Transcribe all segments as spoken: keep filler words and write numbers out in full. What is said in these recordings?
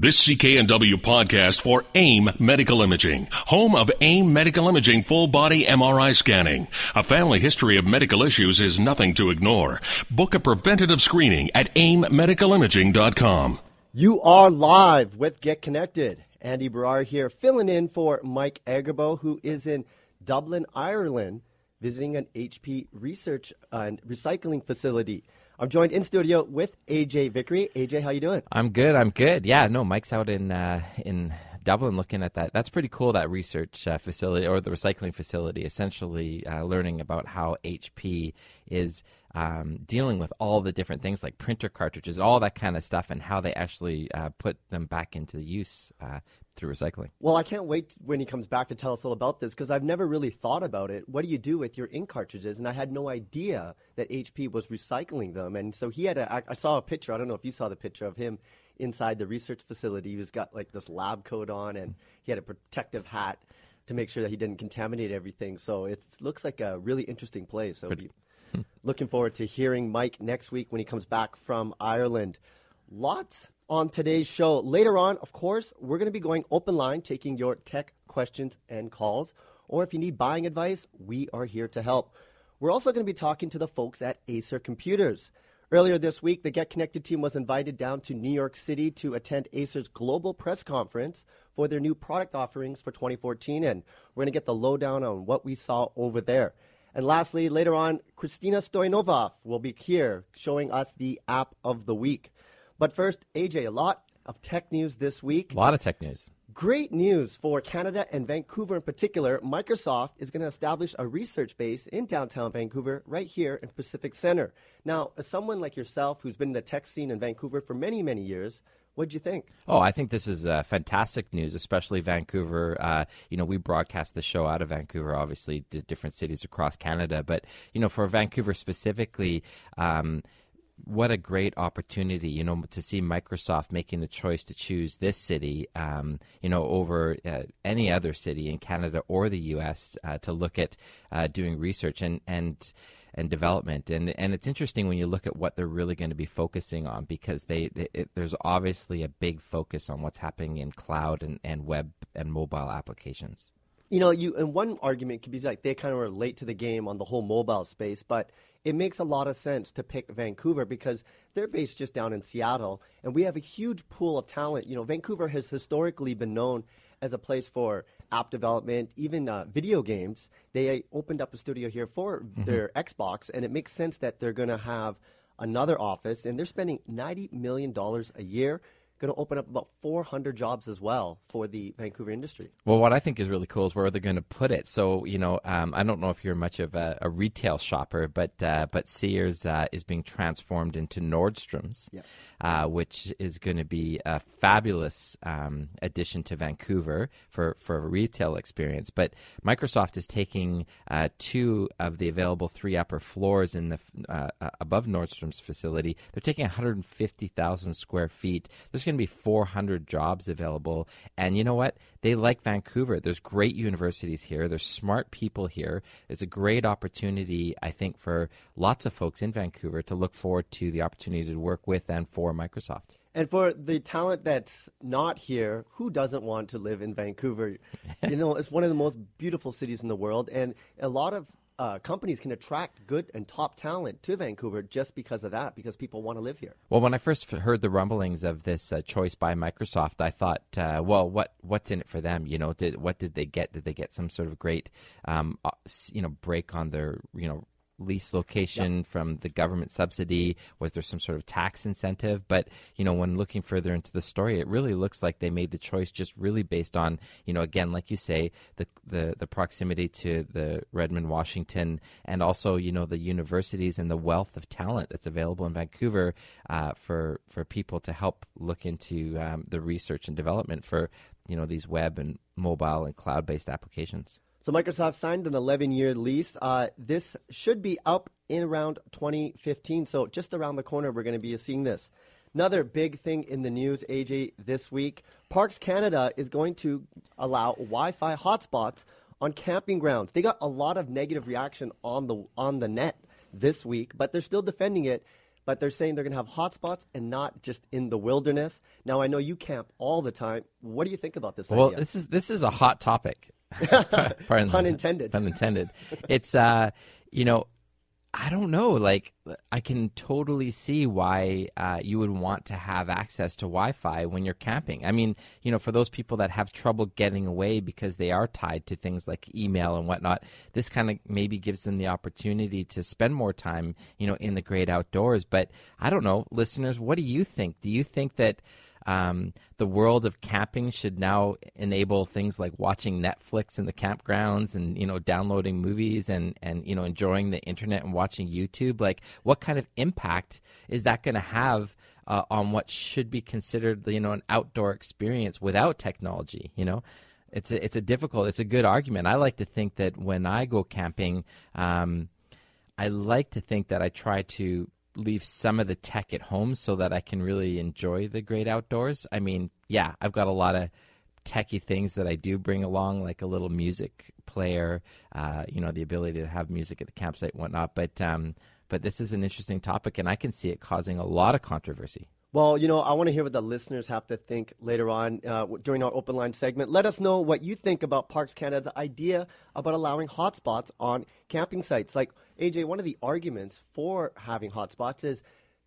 This C K N W podcast for AIM Medical Imaging, home of AIM Medical Imaging full-body M R I scanning. A family history of medical issues is nothing to ignore. Book a preventative screening at aim medical imaging dot com. You are live with Get Connected. Andy Barrar here, filling in for Mike Agarbo, who is in Dublin, Ireland, visiting an H P research and recycling facility. I'm joined in studio with A J Vickery. A J, how you doing? I'm good. I'm good. Yeah, no, Mike's out in uh, in Dublin looking at that. That's pretty cool, that research uh, facility or the recycling facility, essentially uh, learning about how H P is um, dealing with all the different things like printer cartridges, all that kind of stuff, and how they actually uh, put them back into use uh, through recycling. Well, I can't wait when he comes back to tell us all about this because I've never really thought about it. What do you do with your ink cartridges? And I had no idea that H P was recycling them. And so he had a, I saw a picture, I don't know if you saw the picture of him inside the research facility. He's got like this lab coat on and he had a protective hat to make sure that he didn't contaminate everything. So it looks like a really interesting place. So be looking forward to hearing Mike next week when he comes back from Ireland. Lots on today's show. Later on, of course, we're going to be going open line, taking your tech questions and calls. Or if you need buying advice, we are here to help. We're also going to be talking to the folks at Acer Computers. Earlier this week, the Get Connected team was invited down to New York City to attend Acer's global press conference for their new product offerings for twenty fourteen, and we're going to get the lowdown on what we saw over there. And lastly, later on, Christina Stoyanov will be here showing us the app of the week. But first, A J, a lot of tech news this week. A lot of tech news. Great news for Canada and Vancouver in particular. Microsoft is going to establish a research base in downtown Vancouver right here in Pacific Centre. Now, as someone like yourself who's been in the tech scene in Vancouver for many, many years, what do you think? Oh, I think this is uh, fantastic news, especially Vancouver. Uh, you know, we broadcast the show out of Vancouver, obviously, to different cities across Canada. But, you know, for Vancouver specifically, um what a great opportunity, you know, to see Microsoft making the choice to choose this city, um, you know, over uh, any other city in Canada or the U S uh, to look at uh, doing research and, and and development. And and it's interesting when you look at what they're really going to be focusing on, because they, they it, there's obviously a big focus on what's happening in cloud and, and web and mobile applications. You know, you and one argument could be like they kind of were late to the game on the whole mobile space, but it makes a lot of sense to pick Vancouver because they're based just down in Seattle, and we have a huge pool of talent. You know, Vancouver has historically been known as a place for app development, even uh, video games. They opened up a studio here for mm-hmm. their Xbox, and it makes sense that they're going to have another office, and they're spending ninety million dollars a year. Going to open up about four hundred jobs as well for the Vancouver industry. Well, what I think is really cool is where they're going to put it. So, you know, um, I don't know if you're much of a, a retail shopper, but uh, but Sears uh, is being transformed into Nordstrom's, yes. uh, which is going to be a fabulous um, addition to Vancouver for, for a retail experience. But Microsoft is taking uh, two of the available three upper floors in the uh, above Nordstrom's facility. They're taking one hundred fifty thousand square feet. There's going to be four hundred jobs available, and you know what? They like Vancouver. There's great universities here. There's smart people here. It's a great opportunity, I think, for lots of folks in Vancouver to look forward to the opportunity to work with and for Microsoft. And for the talent that's not here, who doesn't want to live in Vancouver? You know, it's one of the most beautiful cities in the world, and a lot of Uh, companies can attract good and top talent to Vancouver just because of that, because people want to live here. Well, when I first heard the rumblings of this uh, choice by Microsoft, I thought, uh, well, what what's in it for them? You know, did, what did they get? Did they get some sort of great, um, you know, break on their, you know, lease location yep. from the government subsidy? Was there some sort of tax incentive? But, you know, when looking further into the story, it really looks like they made the choice just really based on, you know, again, like you say, the the, the proximity to the Redmond, Washington, and also, you know, the universities and the wealth of talent that's available in Vancouver uh, for, for people to help look into um, the research and development for, you know, these web and mobile and cloud-based applications. So Microsoft signed an eleven-year lease. Uh, this should be up in around twenty fifteen, so just around the corner we're going to be seeing this. Another big thing in the news, A J, this week, Parks Canada is going to allow Wi-Fi hotspots on camping grounds. They got a lot of negative reaction on the on the net this week, but they're still defending it. but they're saying they're going to have hotspots and not just in the wilderness. Now, I know you camp all the time. What do you think about this well, idea? Well, this is this is a hot topic. Pun intended. Pun intended. It's, uh, you know, I don't know. Like, I can totally see why uh, you would want to have access to Wi-Fi when you're camping. I mean, you know, for those people that have trouble getting away because they are tied to things like email and whatnot, this kind of maybe gives them the opportunity to spend more time, you know, in the great outdoors. But I don't know, listeners, what do you think? Do you think that Um, the world of camping should now enable things like watching Netflix in the campgrounds and, you know, downloading movies and, and, you know, enjoying the internet and watching YouTube? Like, what kind of impact is that going to have uh, on what should be considered, you know, an outdoor experience without technology, you know? It's a, it's a difficult, it's a good argument. I like to think that when I go camping, um, I like to think that I try to leave some of the tech at home so that I can really enjoy the great outdoors. I mean, yeah, I've got a lot of techie things that I do bring along, like a little music player, uh, you know, the ability to have music at the campsite and whatnot. But, um, but this is an interesting topic, and I can see it causing a lot of controversy. Well, you know, I want to hear what the listeners have to think later on uh, during our open line segment. Let us know what you think about Parks Canada's idea about allowing hotspots on camping sites. Like, A J, one of the arguments for having hotspots is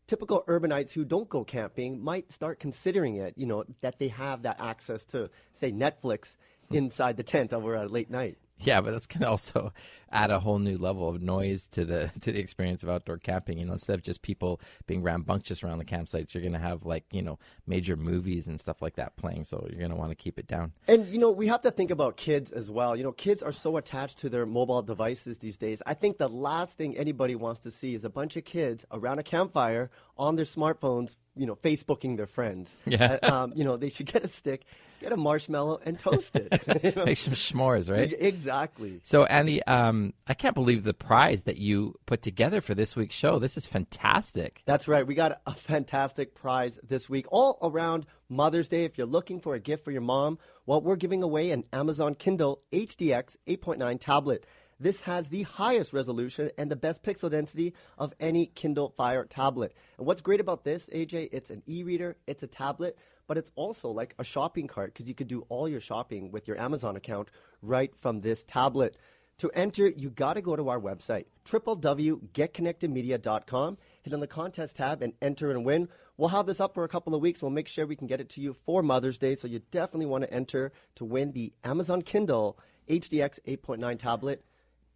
typical urbanites who don't go camping might start considering it, you know, that they have that access to, say, Netflix inside the tent over a late night. Yeah, but that's going to also add a whole new level of noise to the to the experience of outdoor camping. You know, instead of just people being rambunctious around the campsites, you're going to have, like, you know, major movies and stuff like that playing. So you're going to want to keep it down. And, you know, we have to think about kids as well. You know, kids are so attached to their mobile devices these days. I think the last thing anybody wants to see is a bunch of kids around a campfire on their smartphones, you know, Facebooking their friends. Yeah. Um, you know, they should get a stick, get a marshmallow, and toast it. You know? Make some s'mores, right? Exactly. So, Andy, um, I can't believe the prize that you put together for this week's show. This is fantastic. That's right. We got a fantastic prize this week, all around Mother's Day. If you're looking for a gift for your mom, well, we're giving away an Amazon Kindle H D X eight point nine tablet. This has the highest resolution and the best pixel density of any Kindle Fire tablet. And what's great about this, A J, it's an e-reader, it's a tablet, but it's also like a shopping cart because you could do all your shopping with your Amazon account right from this tablet. To enter, you got to go to our website, w w w dot get connected media dot com, hit on the contest tab and enter and win. We'll have this up for a couple of weeks. We'll make sure we can get it to you for Mother's Day, so you definitely want to enter to win the Amazon Kindle H D X eight point nine tablet.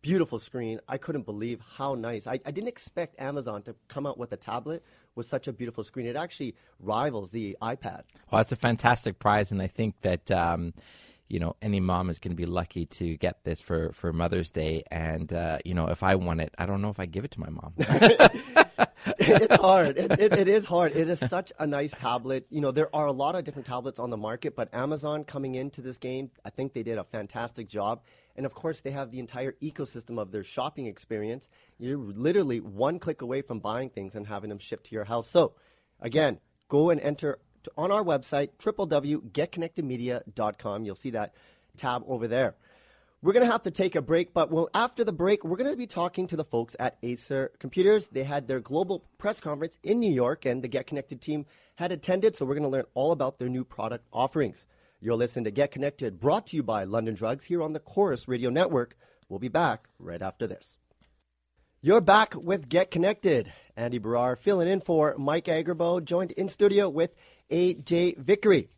Beautiful screen. I couldn't believe how nice. I, I didn't expect Amazon to come out with a tablet with such a beautiful screen. It actually rivals the iPad. Well, it's a fantastic prize, and I think that um, you know, any mom is going to be lucky to get this for, for Mother's Day. And uh, you know, if I won it, I don't know if I give it to my mom. It's hard. It, it, it is hard. It is such a nice tablet. You know, there are a lot of different tablets on the market, but Amazon coming into this game, I think they did a fantastic job. And, of course, they have the entire ecosystem of their shopping experience. You're literally one click away from buying things and having them shipped to your house. So, again, go and enter to, on our website, w w w dot get connected media dot com. You'll see that tab over there. We're going to have to take a break, but well, after the break, we're going to be talking to the folks at Acer Computers. They had their global press conference in New York, and the Get Connected team had attended, so we're going to learn all about their new product offerings. You're listening to Get Connected, brought to you by London Drugs here on the Corus Radio Network. We'll be back right after this. You're back with Get Connected. Andy Barrar filling in for Mike Agarbo, joined in studio with A J Vickery.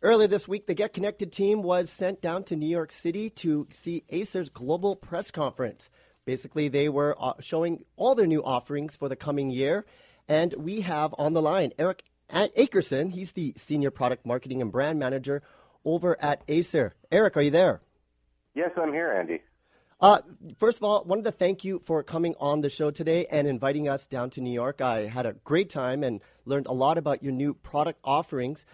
Earlier this week, the Get Connected team was sent down to New York City to see Acer's global press conference. Basically, they were showing all their new offerings for the coming year, and we have on the line Eric At Akerson. He's the Senior Product Marketing and Brand Manager over at Acer. Eric, are you there? Yes, I'm here, Andy. Uh, first of all, wanted to thank you for coming on the show today and inviting us down to New York. I had a great time and learned a lot about your new product offerings.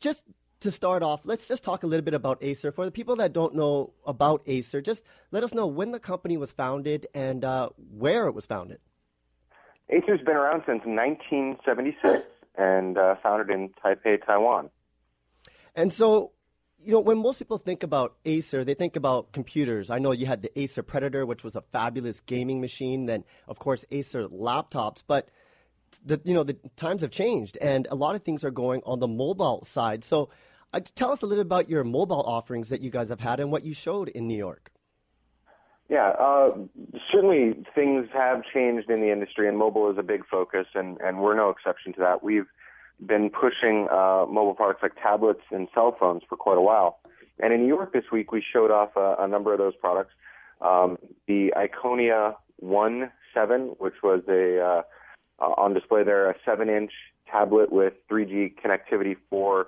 Just to start off, let's just talk a little bit about Acer. For the people that don't know about Acer, just let us know when the company was founded and uh, where it was founded. Acer's been around since nineteen seventy-six. and uh, founded in Taipei, Taiwan. And so, you know, when most people think about Acer, they think about computers. I know you had the Acer Predator, which was a fabulous gaming machine, then, of course, Acer laptops. But the, you know, the times have changed, and a lot of things are going on the mobile side. So uh, tell us a little about your mobile offerings that you guys have had and what you showed in New York. Yeah, uh, certainly things have changed in the industry, and mobile is a big focus, and, and we're no exception to that. We've been pushing uh, mobile products like tablets and cell phones for quite a while. And in New York this week, we showed off a, a number of those products. Um, the Iconia one seven, which was a uh, uh, on display there, a seven-inch tablet with three G connectivity for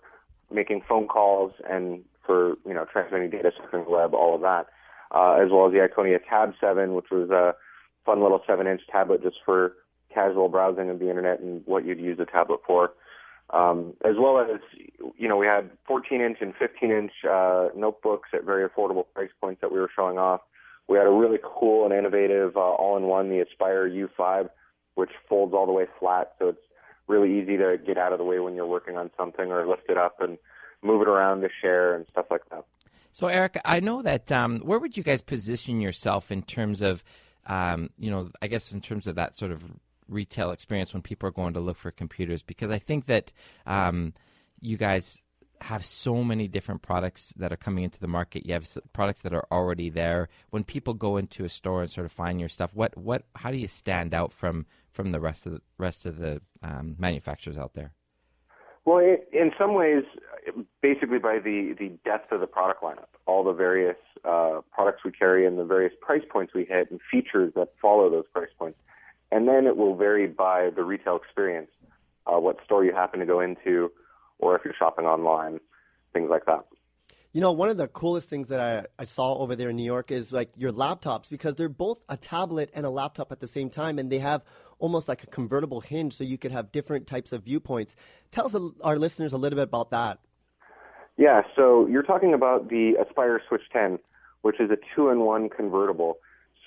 making phone calls and for, you know, transmitting data, surfing the web, all of that, uh, as well as the Iconia Tab seven, which was a fun little seven-inch tablet just for casual browsing of the internet and what you'd use a tablet for. Um, as well as, you know, we had fourteen-inch and fifteen-inch uh, notebooks at very affordable price points that we were showing off. We had a really cool and innovative uh, all-in-one, the Aspire U five, which folds all the way flat, so it's really easy to get out of the way when you're working on something, or lift it up and move it around to share and stuff like that. So, Eric, I know that um, where would you guys position yourself in terms of, um, you know, I guess in terms of that sort of retail experience when people are going to look for computers, because I think that um, you guys have so many different products that are coming into the market. You have products that are already there. When people go into a store and sort of find your stuff, what what how do you stand out from from the rest of the rest of the um, manufacturers out there? Well, it, in some ways, basically by the the depth of the product lineup, all the various uh, products we carry and the various price points we hit and features that follow those price points. And then it will vary by the retail experience, uh, what store you happen to go into, or if you're shopping online, things like that. You know, one of the coolest things that I, I saw over there in New York is like your laptops, because they're both a tablet and a laptop at the same time, and they have almost like a convertible hinge so you could have different types of viewpoints. Tell us, our listeners, a little bit about that. Yeah, so you're talking about the Aspire Switch ten, which is a two-in-one convertible.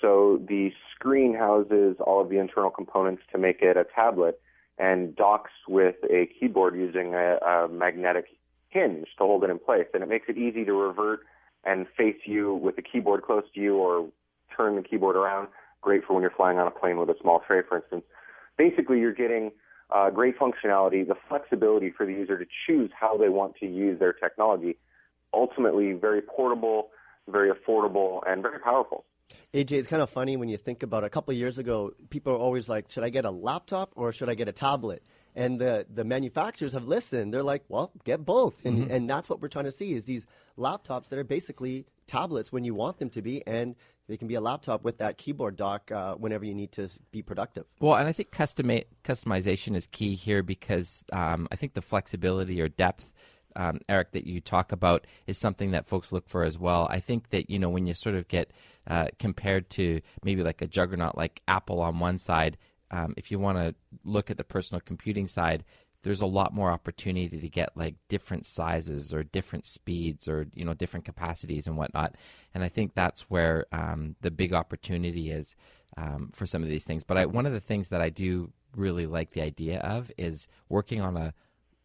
So the screen houses all of the internal components to make it a tablet and docks with a keyboard using a, a magnetic hinge to hold it in place. And it makes it easy to revert and face you with the keyboard close to you or turn the keyboard around. Great for when you're flying on a plane with a small tray, for instance. Basically, you're getting uh, great functionality, the flexibility for the user to choose how they want to use their technology. Ultimately, very portable, very affordable, and very powerful. A J, it's kind of funny when you think about it. A couple of years ago, people are always like, should I get a laptop or should I get a tablet? And the, the manufacturers have listened. They're like, well, get both. And mm-hmm. and that's what we're trying to see is these laptops that are basically tablets when you want them to be, and they can be a laptop with that keyboard dock uh, whenever you need to be productive. Well, and I think customa- customization is key here because um, I think the flexibility or depth, Um, Eric, that you talk about is something that folks look for as well. I think that, you know, when you sort of get uh, compared to maybe like a juggernaut like Apple on one side, um, if you want to look at the personal computing side, there's a lot more opportunity to get like different sizes or different speeds or, you know, different capacities and whatnot. And I think that's where um, the big opportunity is um, for some of these things. But I, one of the things that I do really like the idea of is working on a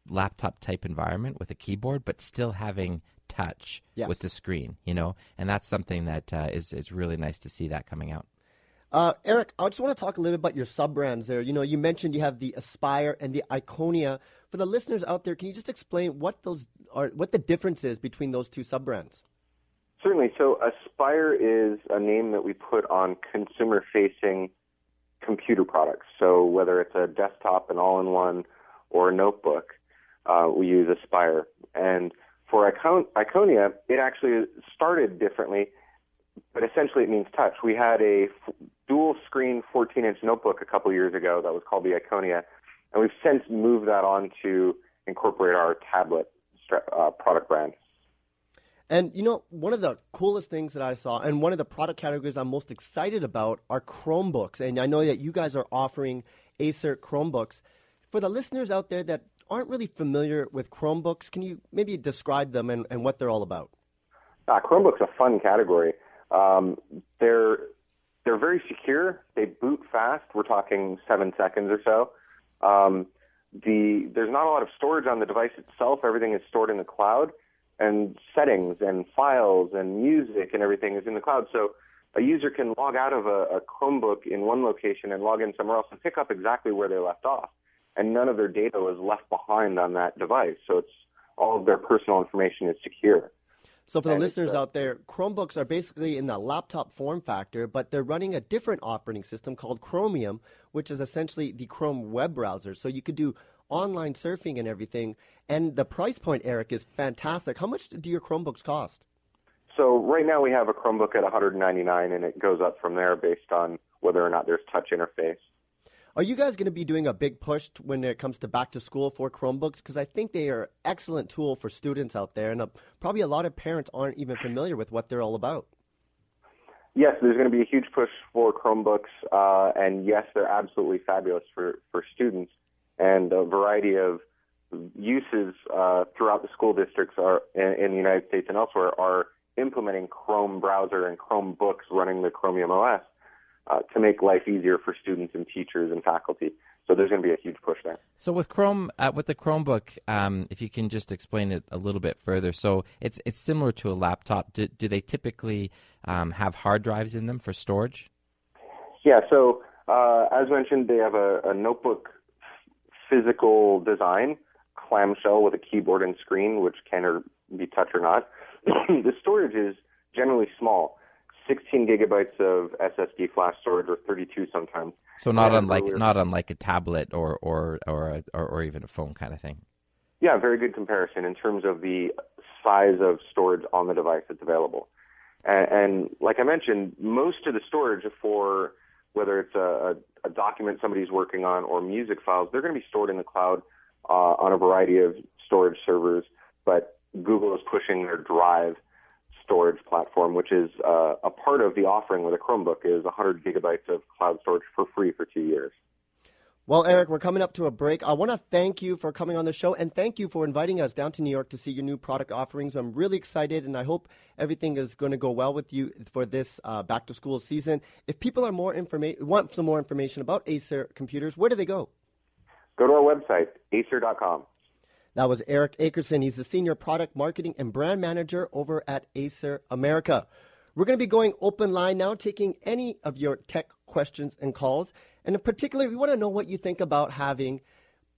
laptop type environment with a keyboard, but still having touch yes. with the screen, you know, and that's something that uh, is, is really nice to see that coming out. Uh, Eric, I just want to talk a little bit about your sub-brands there. You know, you mentioned you have the Aspire and the Iconia. For the listeners out there, can you just explain what those are, what the difference is between those two sub-brands? Certainly. So Aspire is a name that we put on consumer-facing computer products. So whether it's a desktop, an all-in-one, or a notebook, Uh, we use Aspire. And for Icon- Iconia, it actually started differently, but essentially it means touch. We had a f- dual-screen fourteen-inch notebook a couple years ago that was called the Iconia, and we've since moved that on to incorporate our tablet stra- uh, product brand. And, you know, one of the coolest things that I saw and one of the product categories I'm most excited about are Chromebooks. And I know that you guys are offering Acer Chromebooks. For the listeners out there that aren't really familiar with Chromebooks, can you maybe describe them and, and what they're all about? Ah, Chromebooks are a fun category. Um, they're they're very secure. They boot fast. We're talking seven seconds or so. Um, the there's not a lot of storage on the device itself. Everything is stored in the cloud, and settings and files and music and everything is in the cloud. So a user can log out of a, a Chromebook in one location and log in somewhere else and pick up exactly where they left off. and none of their data was left behind on that device. So it's all of their personal information is secure. So for the and listeners uh, out there, Chromebooks are basically in the laptop form factor, but they're running a different operating system called Chromium, which is essentially the Chrome web browser. So you could do online surfing and everything. And the price point, Eric, is fantastic. How much do your Chromebooks cost? So right now we have a Chromebook at one hundred ninety-nine dollars, and it goes up from there based on whether or not there's touch interface. Are you guys going to be doing a big push when it comes to back to school for Chromebooks? Because I think they are an excellent tool for students out there, and a, probably a lot of parents aren't even familiar with what they're all about. Yes, there's going to be a huge push for Chromebooks, uh, and yes, they're absolutely fabulous for, for students, and a variety of uses uh, throughout the school districts are in, in the United States and elsewhere are implementing Chrome browser and Chromebooks running the Chromium O S. Uh, to make life easier for students and teachers and faculty. So there's going to be a huge push there. So with Chrome, uh, with the Chromebook, um, if you can just explain it a little bit further. So it's it's similar to a laptop. Do, do they typically um, have hard drives in them for storage? Yeah, so uh, as mentioned, they have a, a notebook physical design, clamshell with a keyboard and screen, which can or be touch or not. The storage is generally small. sixteen gigabytes of S S D flash storage, or thirty-two sometimes. So not and unlike earlier. not unlike a tablet or or or, a, or or even a phone kind of thing. Yeah, very good comparison in terms of the size of storage on the device that's available. And, and like I mentioned, most of the storage for whether it's a, a document somebody's working on or music files, they're going to be stored in the cloud uh, on a variety of storage servers. But Google is pushing their drive storage platform, which is uh, a part of the offering with a Chromebook, is one hundred gigabytes of cloud storage for free for two years. Well, Eric, we're coming up to a break. I want to thank you for coming on the show, and thank you for inviting us down to New York to see your new product offerings. I'm really excited, and I hope everything is going to go well with you for this uh, back-to-school season. If people are more informa- want some more information about Acer computers, where do they go? Go to our website, acer dot com. That was Eric Akerson. He's the Senior Product Marketing and Brand Manager over at Acer America. We're going to be going open line now, taking any of your tech questions and calls. And in particular, we want to know what you think about having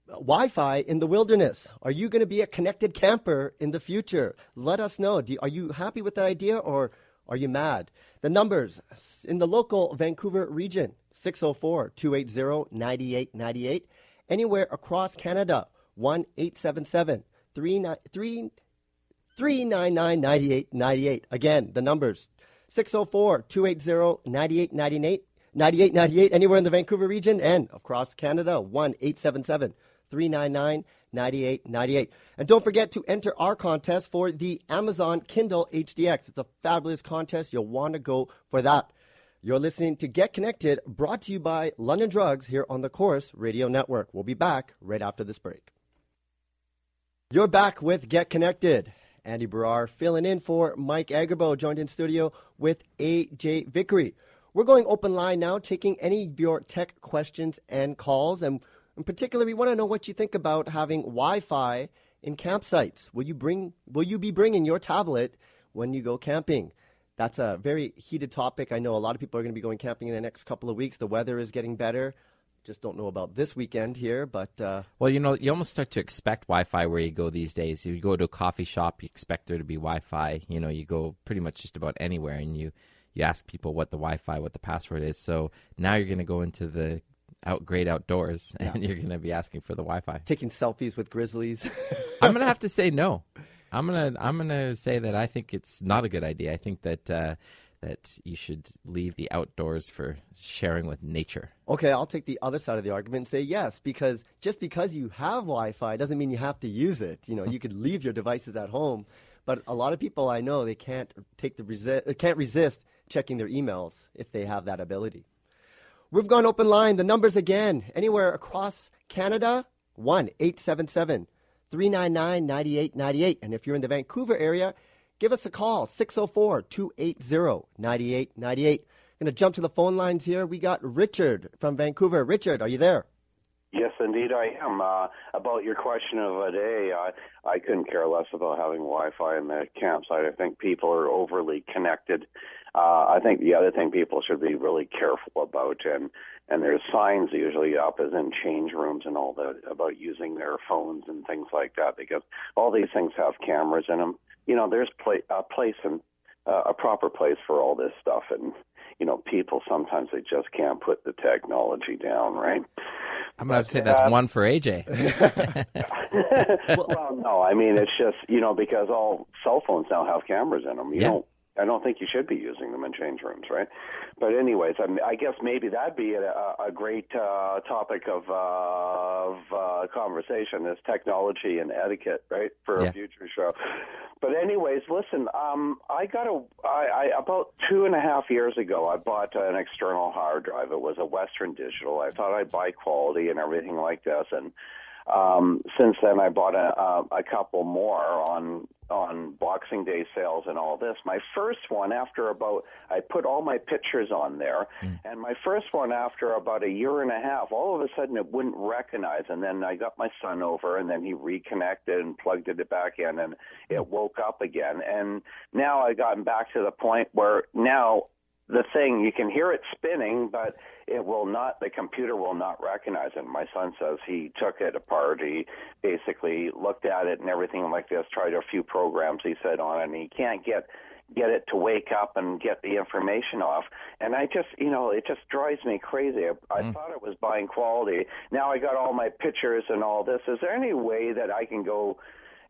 Wi-Fi in the wilderness. Are you going to be a connected camper in the future? Let us know. Do you, are you happy with that idea, or are you mad? The numbers in the local Vancouver region, six oh four, two eight zero, nine eight nine eight. Anywhere across Canada, one eight seven seven, three nine nine, nine eight nine eight. Again, the numbers, six oh four, two eight zero, nine eight nine eight, nine eight nine eight, anywhere in the Vancouver region and across Canada, one eight seven seven, three nine nine, nine eight nine eight. And don't forget to enter our contest for the Amazon Kindle H D X. It's a fabulous contest. You'll want to go for that. You're listening to Get Connected, brought to you by London Drugs here on the Corus Radio Network. We'll be back right after this break. You're back with Get Connected. Andy Barrar filling in for Mike Agarbo, joined in studio with A J Vickery. We're going open line now, taking any of your tech questions and calls. And in particular, we want to know what you think about having Wi-Fi in campsites. Will you bring? Will you be bringing your tablet when you go camping? That's a very heated topic. I know a lot of people are going to be going camping in the next couple of weeks. The weather is getting better. Just don't know about this weekend here, but... Uh, well, you know, you almost start to expect Wi-Fi where you go these days. You go to a coffee shop, you expect there to be Wi-Fi. You know, you go pretty much just about anywhere, and you, you ask people what the Wi-Fi, what the password is. So now you're going to go into the out great outdoors, yeah. and you're going to be asking for the Wi-Fi. Taking selfies with grizzlies. I'm going to have to say no. I'm gonna I'm gonna say that I think it's not a good idea. I think that uh, that you should leave the outdoors for sharing with nature. Okay, I'll take the other side of the argument and say yes, because just because you have Wi-Fi doesn't mean you have to use it. You know, you could leave your devices at home, but a lot of people I know, they can't take the resi- can't resist checking their emails if they have that ability. We've gone open line. The numbers again, anywhere across Canada, one eight seven seven, three nine nine, nine eight nine eight. And if you're in the Vancouver area, give us a call, six oh four, two eight zero, nine eight nine eight. Going to jump to the phone lines here. We got Richard from Vancouver. Richard, are you there? Yes, indeed I am. Uh, about your question of a day, uh, I couldn't care less about having Wi-Fi in the campsite. I think people are overly connected Uh, I think the other thing people should be really careful about, and, and there's signs usually up as in change rooms and all that about using their phones and things like that, because all these things have cameras in them. You know, there's pla- a place and uh, a proper place for all this stuff, and, you know, people sometimes they just can't put the technology down, right? I'm going to have to say that's uh, one for A J. Well, no, I mean, it's just, you know, because all cell phones now have cameras in them. You yeah. don't, I don't think you should be using them in change rooms, right? But anyways, I, mean, I guess maybe that'd be a, a great uh, topic of, uh, of uh, conversation is technology and etiquette, right, for yeah. a future show. But anyways, listen, um, I got a I, I, about two and a half years ago, I bought an external hard drive. It was a Western Digital. I thought I'd buy quality and everything like this, and um, since then I bought a, a, a couple more on. on Boxing Day sales and all this. My first one after about, I put all my pictures on there, mm. and my first one after about a year and a half, all of a sudden it wouldn't recognize, and then I got my son over, and then he reconnected and plugged it back in, and it woke up again. And now I've gotten back to the point where now the thing, you can hear it spinning, but it will not, the computer will not recognize it. My son says he took it apart. He basically looked at it and everything like this, tried a few programs he said on it, and he can't get get it to wake up and get the information off. And I just, you know, it just drives me crazy. I, I mm. thought it was buying quality. Now I got all my pictures and all this. Is there any way that I can go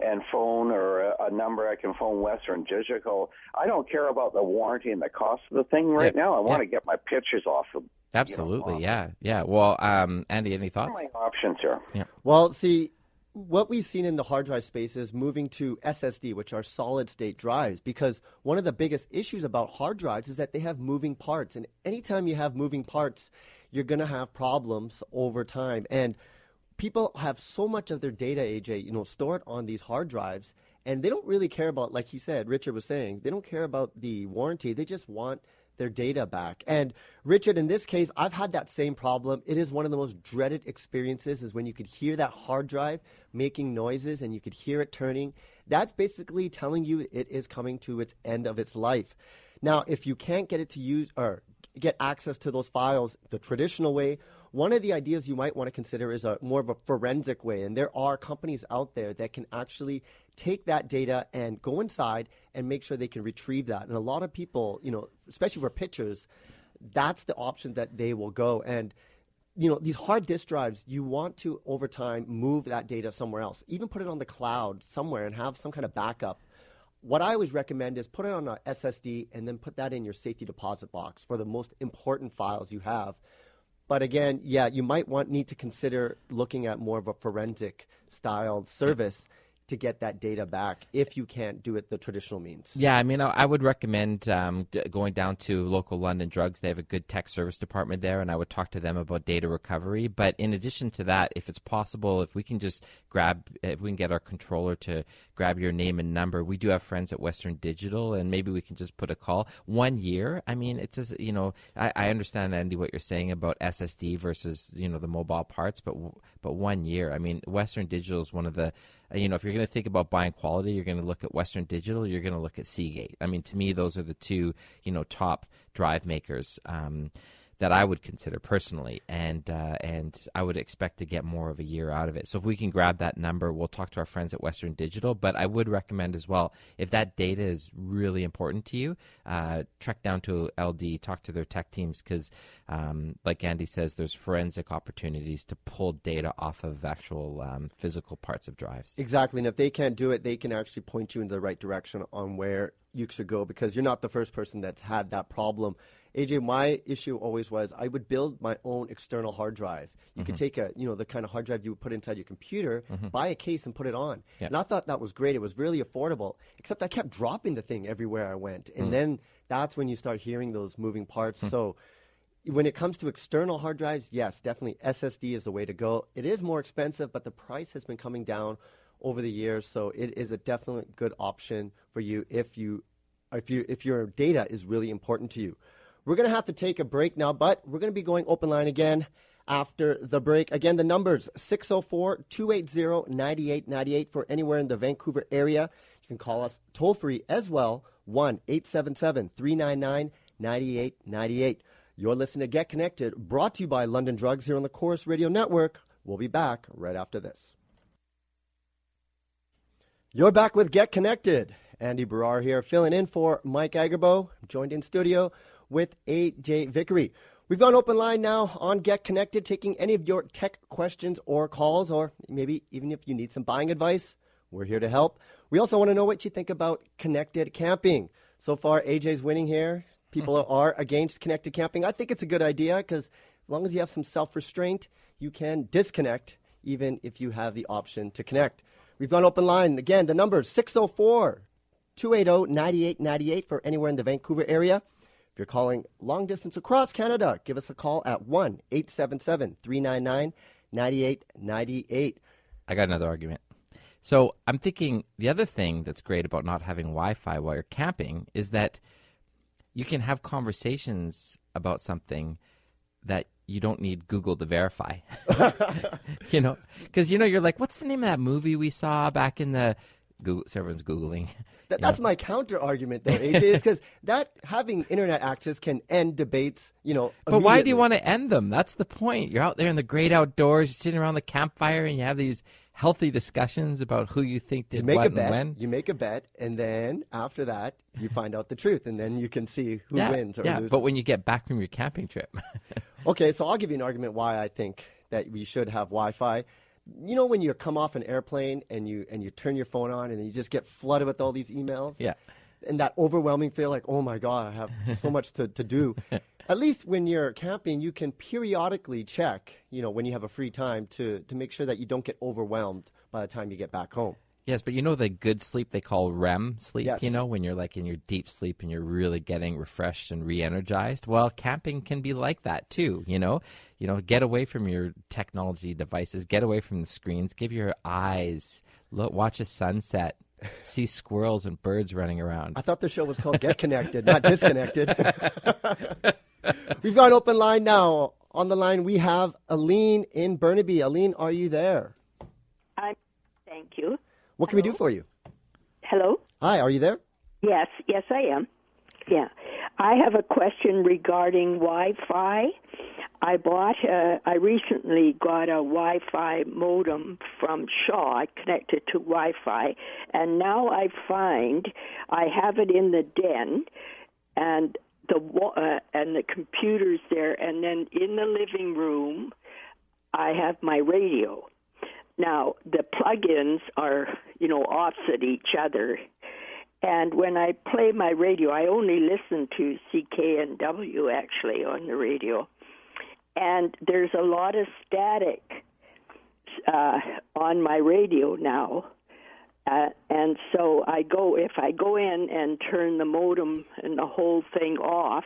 and phone or a, a number I can phone Western Digital? I don't care about the warranty and the cost of the thing right yeah. now. I want yeah. to get my pictures off of Absolutely, you know, yeah, yeah. Well, um, Andy, any thoughts? What are my options here? Yeah. Well, see, what we've seen in the hard drive space is moving to S S D, which are solid-state drives, because one of the biggest issues about hard drives is that they have moving parts, and anytime you have moving parts, you're going to have problems over time. And people have so much of their data, A J, you know, stored on these hard drives, and they don't really care about, like he said, Richard was saying, they don't care about the warranty. They just want their data back. And Richard, in this case, I've had that same problem. It is one of the most dreaded experiences is when you could hear that hard drive making noises and you could hear it turning. That's basically telling you it is coming to its end of its life. Now, if you can't get it to use or get access to those files the traditional way, one of the ideas you might want to consider is a more of a forensic way. And there are companies out there that can actually take that data and go inside and make sure they can retrieve that. And a lot of people, you know, especially for pictures, that's the option that they will go. And, you know, these hard disk drives, you want to, over time, move that data somewhere else, even put it on the cloud somewhere and have some kind of backup. What I always recommend is put it on an S S D and then put that in your safety deposit box for the most important files you have. But again, yeah, you might want need to consider looking at more of a forensic styled service to get that data back if you can't do it the traditional means. Yeah, I mean, I would recommend um, going down to local London Drugs. They have a good tech service department there, and I would talk to them about data recovery. But in addition to that, if it's possible, if we can just grab, if we can get our controller to grab your name and number, we do have friends at Western Digital, and maybe we can just put a call. One year, I mean, it's just, you know, I, I understand, Andy, what you're saying about S S D versus, you know, the mobile parts, but but one year, I mean, Western Digital is one of the, you know, if you're going to think about buying quality, you're going to look at Western Digital, you're going to look at Seagate. I mean, to me, those are the two, you know, top drive makers um, that I would consider personally. And uh, and I would expect to get more of a year out of it. So if we can grab that number, we'll talk to our friends at Western Digital. But I would recommend as well, if that data is really important to you, uh, trek down to L D, talk to their tech teams, because um, like Andy says, there's forensic opportunities to pull data off of actual um, physical parts of drives. Exactly. And if they can't do it, they can actually point you in the right direction on where you should go, because you're not the first person that's had that problem. A J, my issue always was I would build my own external hard drive. You mm-hmm. could take a, you know, the kind of hard drive you would put inside your computer, mm-hmm. buy a case and put it on. Yeah. And I thought that was great. It was really affordable, except I kept dropping the thing everywhere I went. And mm. then that's when you start hearing those moving parts. Mm. So when it comes to external hard drives, yes, definitely S S D is the way to go. It is more expensive, but the price has been coming down over the years. So it is a definite good option for you if you, if you, if your data is really important to you. We're going to have to take a break now, but we're going to be going open line again after the break. Again, the number's six oh four, two eight zero, nine eight nine eight for anywhere in the Vancouver area. You can call us toll-free as well, one eight seven seven, three nine nine, nine eight nine eight. You're listening to Get Connected, brought to you by London Drugs here on the Corus Radio Network. We'll be back right after this. You're back with Get Connected. Andy Barrar here, filling in for Mike Agarbo. I'm joined in studio with A J Vickery. We've got an open line now on Get Connected, taking any of your tech questions or calls, or maybe even if you need some buying advice, we're here to help. We also want to know what you think about connected camping. So far, A J's winning here. People mm-hmm. are against connected camping. I think it's a good idea because as long as you have some self-restraint, you can disconnect even if you have the option to connect. We've got an open line. Again, the number is six oh four, two eight oh, nine eight nine eight for anywhere in the Vancouver area. If you're calling long distance across Canada, give us a call at one eight seven seven, three nine nine, nine eight nine eight. I got another argument. So I'm thinking the other thing that's great about not having Wi-Fi while you're camping is that you can have conversations about something that you don't need Google to verify. You know, because, you know, you're like, what's the name of that movie we saw back in the... Google, so everyone's Googling. That, that's know? my counter argument, though, A J, is because that having internet access can end debates, you know. But why do you want to end them? That's the point. You're out there in the great outdoors, you're sitting around the campfire, and you have these healthy discussions about who you think did you make what a bet, and when. You make a bet, and then after that, you find out the truth, and then you can see who yeah, wins or yeah, loses. But when you get back from your camping trip. Okay, so I'll give you an argument why I think that we should have Wi-Fi. You know when you come off an airplane and you and you turn your phone on and you just get flooded with all these emails? Yeah. And that overwhelming feel like, oh, my God, I have so much to, to do. At least when you're camping, you can periodically check, you know, when you have a free time to, to make sure that you don't get overwhelmed by the time you get back home. Yes, but you know the good sleep they call REM sleep, yes. You know, when you're like in your deep sleep and you're really getting refreshed and re-energized? Well, camping can be like that too, you know. You know, get away from your technology devices, get away from the screens, give your eyes, look, watch a sunset, see squirrels and birds running around. I thought the show was called Get Connected, not Disconnected. We've got an open line now. On the line, we have Aline in Burnaby. Aline, are you there? I'm, thank you. What can Hello? we do for you? Hello? Hi, are you there? Yes, yes, I am. Yeah. I have a question regarding Wi-Fi. I bought, a, I recently got a Wi-Fi modem from Shaw. I connected to Wi-Fi, and now I find I have it in the den, and the uh, and the computer's there, and then in the living room, I have my radio. Now, the plugins are, you know, offset each other. And when I play my radio, I only listen to C K N W, actually, on the radio. And there's a lot of static uh, on my radio now. Uh, and so I go, if I go in and turn the modem and the whole thing off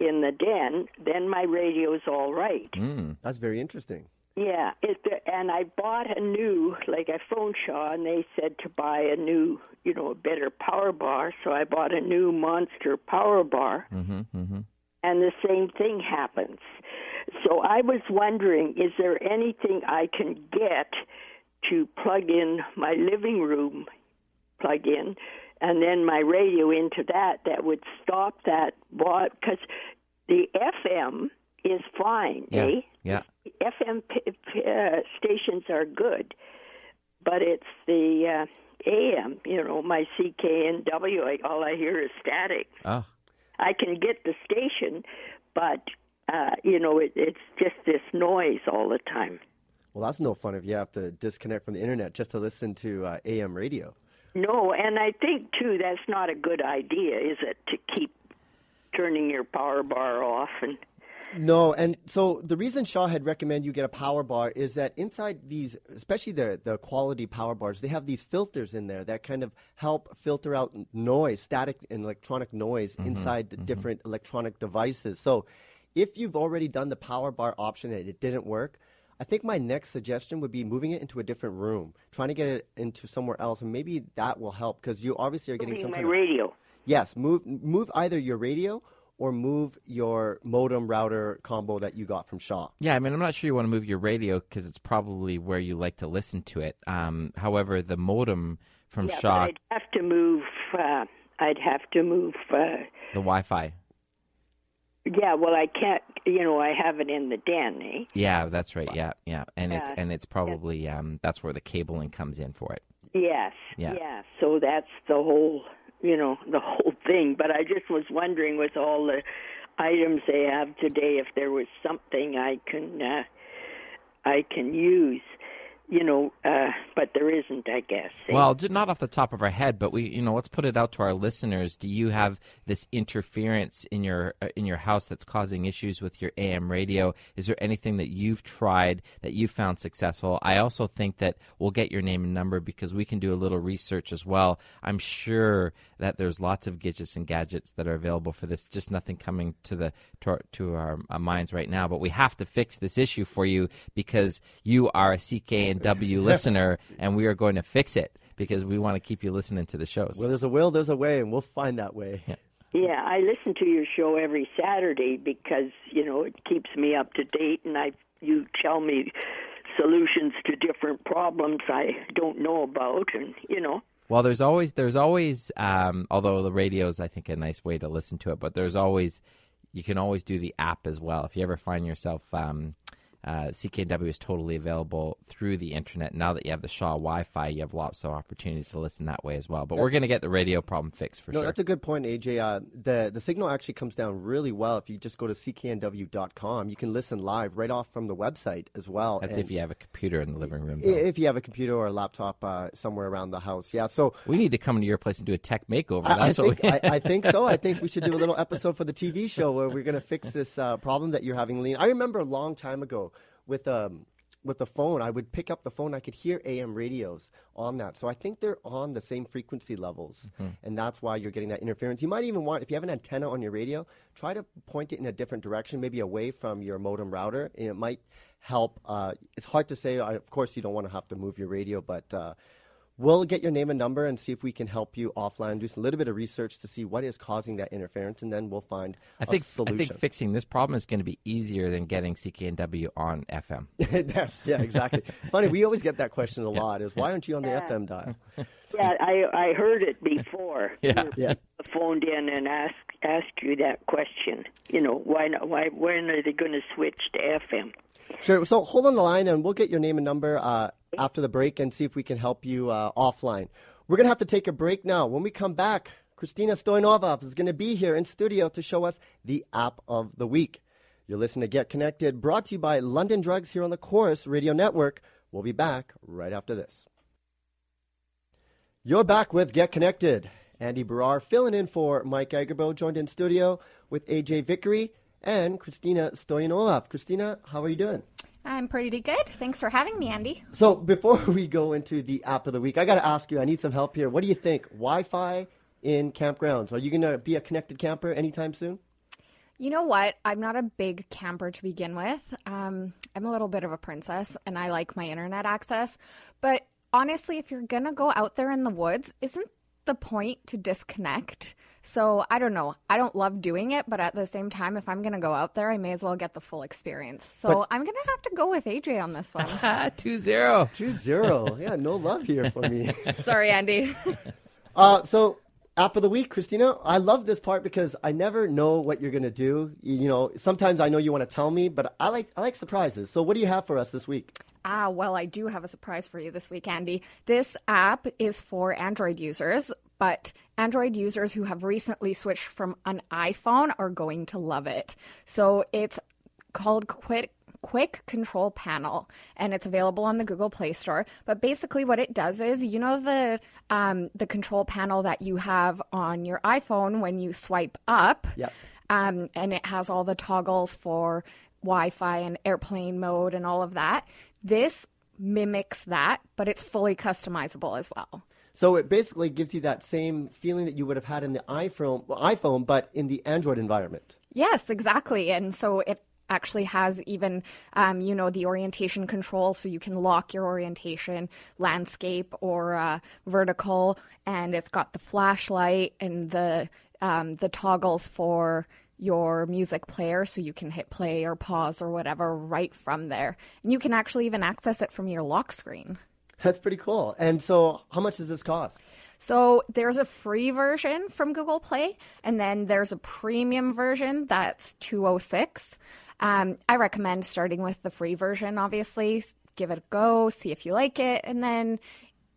in the den, then my radio's all right. Mm, that's very interesting. Yeah, it, and I bought a new, like I phoned Shaw, and they said to buy a new, you know, a better power bar. So I bought a new monster power bar, mm-hmm, mm-hmm. and the same thing happens. So I was wondering, is there anything I can get to plug in my living room plug in, and then my radio into that, that would stop that bot? Because the F M is fine, yeah, eh? Yeah. F M uh, stations are good, but it's the uh, A M. You know, my C K N W, all I hear is static. Oh. I can get the station, but, uh, you know, it, it's just this noise all the time. Well, that's no fun if you have to disconnect from the internet just to listen to uh, A M radio. No, and I think, too, that's not a good idea, is it, to keep turning your power bar off and... No, and so the reason Shaw had recommended you get a power bar is that inside these, especially the, the quality power bars, they have these filters in there that kind of help filter out noise, static and electronic noise mm-hmm, inside the mm-hmm. different electronic devices. So if you've already done the power bar option and it didn't work, I think my next suggestion would be moving it into a different room, trying to get it into somewhere else, and maybe that will help because you obviously are getting moving some my kind of, radio. Yes, move move either your radio or move your modem router combo that you got from Shaw. Yeah, I mean, I'm not sure you want to move your radio because it's probably where you like to listen to it. Um, however, the modem from yeah, Shaw. I'd have to move. Uh, I'd have to move uh, the Wi-Fi. Yeah, well, I can't. You know, I have it in the den. Eh? Yeah, that's right. Yeah, yeah, and uh, it's and it's probably yeah. um, that's where the cabling comes in for it. Yes. Yeah. yeah. So that's the whole, you know, the whole thing. But I just was wondering, with all the items they have today, if there was something I can uh, I can use. You know, uh, but there isn't, I guess. Well, not off the top of our head, but we, you know, let's put it out to our listeners. Do you have this interference in your uh, in your house that's causing issues with your A M radio? Is there anything that you've tried that you found successful? I also think that we'll get your name and number because we can do a little research as well. I'm sure that there's lots of gadgets and gadgets that are available for this. Just nothing coming to the to our, to our uh, minds right now. But we have to fix this issue for you because you are a C K N W listener, and we are going to fix it because we want to keep you listening to the shows. Well, there's a will, there's a way, and we'll find that way. Yeah, yeah I listen to your show every Saturday because, you know, it keeps me up to date, and I you tell me solutions to different problems I don't know about, and, you know. Well, there's always, there's always um, although the radio is, I think, a nice way to listen to it, but there's always, you can always do the app as well. If you ever find yourself... Um, Uh, C K N W is totally available through the internet. Now that you have the Shaw Wi-Fi, you have lots of opportunities to listen that way as well. But we're going to get the radio problem fixed for no, sure. No, that's a good point, A J. Uh, the the signal actually comes down really well if you just go to C K N W dot com. You can listen live right off from the website as well. That's and if you have a computer in the living room. Though. If you have a computer or a laptop uh, somewhere around the house, yeah. So we need to come to your place and do a tech makeover. That's I, I, what think, we... I, I think so. I think we should do a little episode for the T V show where we're going to fix this uh, problem that you're having, Lean. I remember a long time ago, With um with the phone, I would pick up the phone. I could hear A M radios on that. So I think they're on the same frequency levels, mm-hmm. and that's why you're getting that interference. You might even want, if you have an antenna on your radio, try to point it in a different direction, maybe away from your modem router, and it might help. Uh, it's hard to say. Of course, you don't want to have to move your radio, but uh, we'll get your name and number and see if we can help you offline, do a little bit of research to see what is causing that interference, and then we'll find I think, a solution. I think fixing this problem is going to be easier than getting C K N W on F M. Yes, yeah, exactly. Funny, we always get that question a yeah. lot, is why aren't you on the yeah. F M dial? Yeah, I, I heard it before. yeah. yeah. Phoned in and asked asked you that question. You know, why not, why when are they going to switch to F M? Sure. So hold on the line, and we'll get your name and number uh, after the break and see if we can help you uh, offline. We're going to have to take a break now. When we come back, Christina Stoyanov is going to be here in studio to show us the app of the week. You're listening to Get Connected, brought to you by London Drugs here on the Corus Radio Network. We'll be back right after this. You're back with Get Connected. Andy Barrar filling in for Mike Agarbo, joined in studio with A J Vickery and Christina Stoyanov. Christina, how are you doing? I'm pretty good. Thanks for having me, Andy. So before we go into the app of the week, I got to ask you, I need some help here. What do you think? Wi-Fi in campgrounds. Are you going to be a connected camper anytime soon? You know what? I'm not a big camper to begin with. Um, I'm a little bit of a princess, and I like my internet access. But honestly, if you're going to go out there in the woods, isn't the point to disconnect? So I don't know. I don't love doing it, but at the same time, if I'm going to go out there, I may as well get the full experience. So but, I'm going to have to go with A J on this one. two zero two zero Yeah, no love here for me. Sorry, Andy. uh, so app of the week, Christina, I love this part because I never know what you're going to do. You know, sometimes I know you want to tell me, but I like I like surprises. So what do you have for us this week? Ah, well, I do have a surprise for you this week, Andy. This app is for Android users, but Android users who have recently switched from an iPhone are going to love it. So it's called Quick Quick Control Panel, and it's available on the Google Play Store. But basically what it does is, you know the um, the control panel that you have on your iPhone when you swipe up? Yep. Um, and it has all the toggles for Wi-Fi and airplane mode and all of that. This mimics that, but it's fully customizable as well. So it basically gives you that same feeling that you would have had in the iPhone, well, iPhone, but in the Android environment. Yes, exactly. And so it actually has even, um, you know, the orientation control, so you can lock your orientation, landscape or uh, vertical, and it's got the flashlight and the um, the toggles for your music player, so you can hit play or pause or whatever right from there. And you can actually even access it from your lock screen. That's pretty cool. And so how much does this cost? So there's a free version from Google Play, and then there's a premium version that's two oh six. Um, I recommend starting with the free version, obviously. Give it a go, see if you like it, and then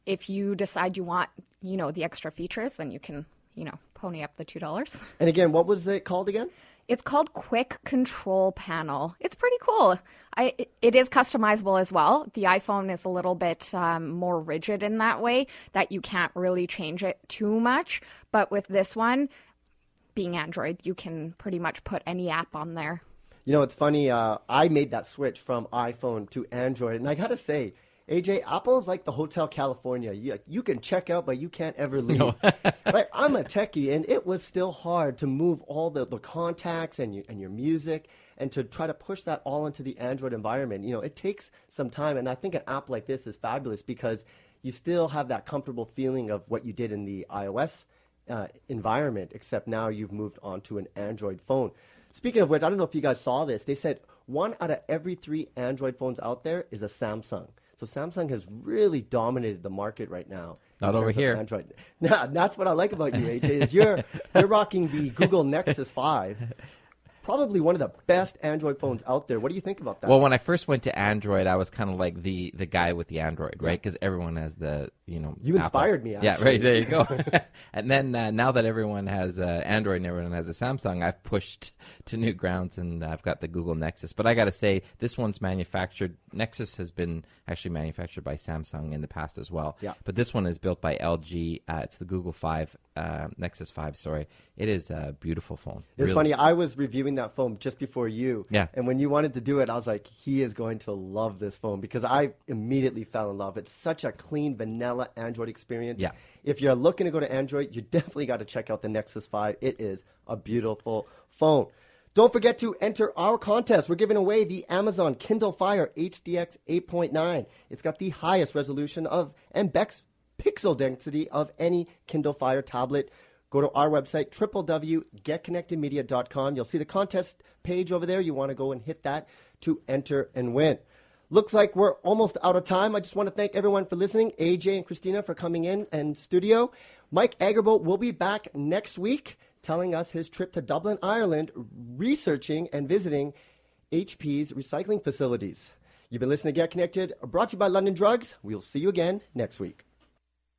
if you decide you want, you know, the extra features, then you can, you know, pony up the two dollars. And again, what was it called again? It's called Quick Control Panel. It's pretty cool. I, it is customizable as well. The iPhone is a little bit um, more rigid in that way, that you can't really change it too much. But with this one, being Android, you can pretty much put any app on there. You know, it's funny. Uh, I made that switch from iPhone to Android, and I got to say, A J, Apple's like the Hotel California. You, you can check out, but you can't ever leave. No. Like, I'm a techie, and it was still hard to move all the, the contacts and your, and your music and to try to push that all into the Android environment. You know, it takes some time, and I think an app like this is fabulous because you still have that comfortable feeling of what you did in the iOS uh, environment, except now you've moved on to an Android phone. Speaking of which, I don't know if you guys saw this. They said one out of every three Android phones out there is a Samsung. So Samsung has really dominated the market right now. Not over here. Android. Now, that's what I like about you, A J, is you're, you're rocking the Google Nexus five, probably one of the best Android phones out there. What do you think about that? Well, when I first went to Android, I was kind of like the, the guy with the Android, right? Because everyone has the, you know, You Apple. Inspired me, actually. Yeah, right, there you go. And then uh, now that everyone has uh, Android and everyone has a Samsung, I've pushed to new grounds, and I've got the Google Nexus. But I got to say, this one's manufactured. Nexus has been actually manufactured by Samsung in the past as well. Yeah. But this one is built by L G. Uh, it's the Google five, uh, Nexus five, sorry. It is a beautiful phone. It's really funny. I was reviewing that phone just before you. Yeah. And when you wanted to do it, I was like, he is going to love this phone because I immediately fell in love. It's such a clean, vanilla Android experience. Yeah. If you're looking to go to Android, you definitely got to check out the Nexus five. It is a beautiful phone. Don't forget to enter our contest. We're giving away the Amazon Kindle Fire H D X eight point nine. It's got the highest resolution of and best pixel density of any Kindle Fire tablet. Go to our website, w w w dot get connected media dot com. You'll see the contest page over there. You want to go and hit that to enter and win. Looks like we're almost out of time. I just want to thank everyone for listening. A J and Christina for coming in and studio. Mike Agerbo will be back next week telling us his trip to Dublin, Ireland, researching and visiting H P's recycling facilities. You've been listening to Get Connected, brought to you by London Drugs. We'll see you again next week.